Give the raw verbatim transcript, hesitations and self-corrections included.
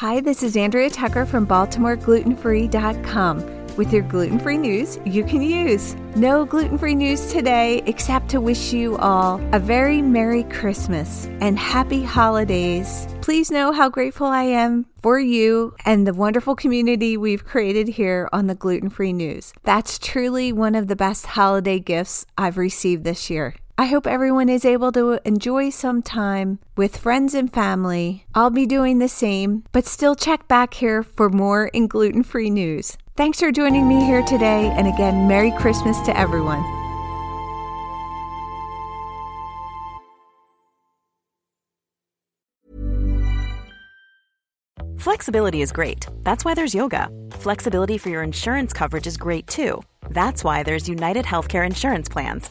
Hi, this is Andrea Tucker from Baltimore Gluten Free dot com with your gluten-free news you can use. No gluten-free news today except to wish you all a very Merry Christmas and Happy Holidays. Please know how grateful I am for you and the wonderful community we've created here on the Gluten-Free News. That's truly one of the best holiday gifts I've received this year. I hope everyone is able to enjoy some time with friends and family. I'll be doing the same, but still check back here for more in gluten-free news. Thanks for joining me here today, and again, Merry Christmas to everyone. Flexibility is great. That's why there's yoga. Flexibility for your insurance coverage is great too. That's why there's United Healthcare Insurance Plans.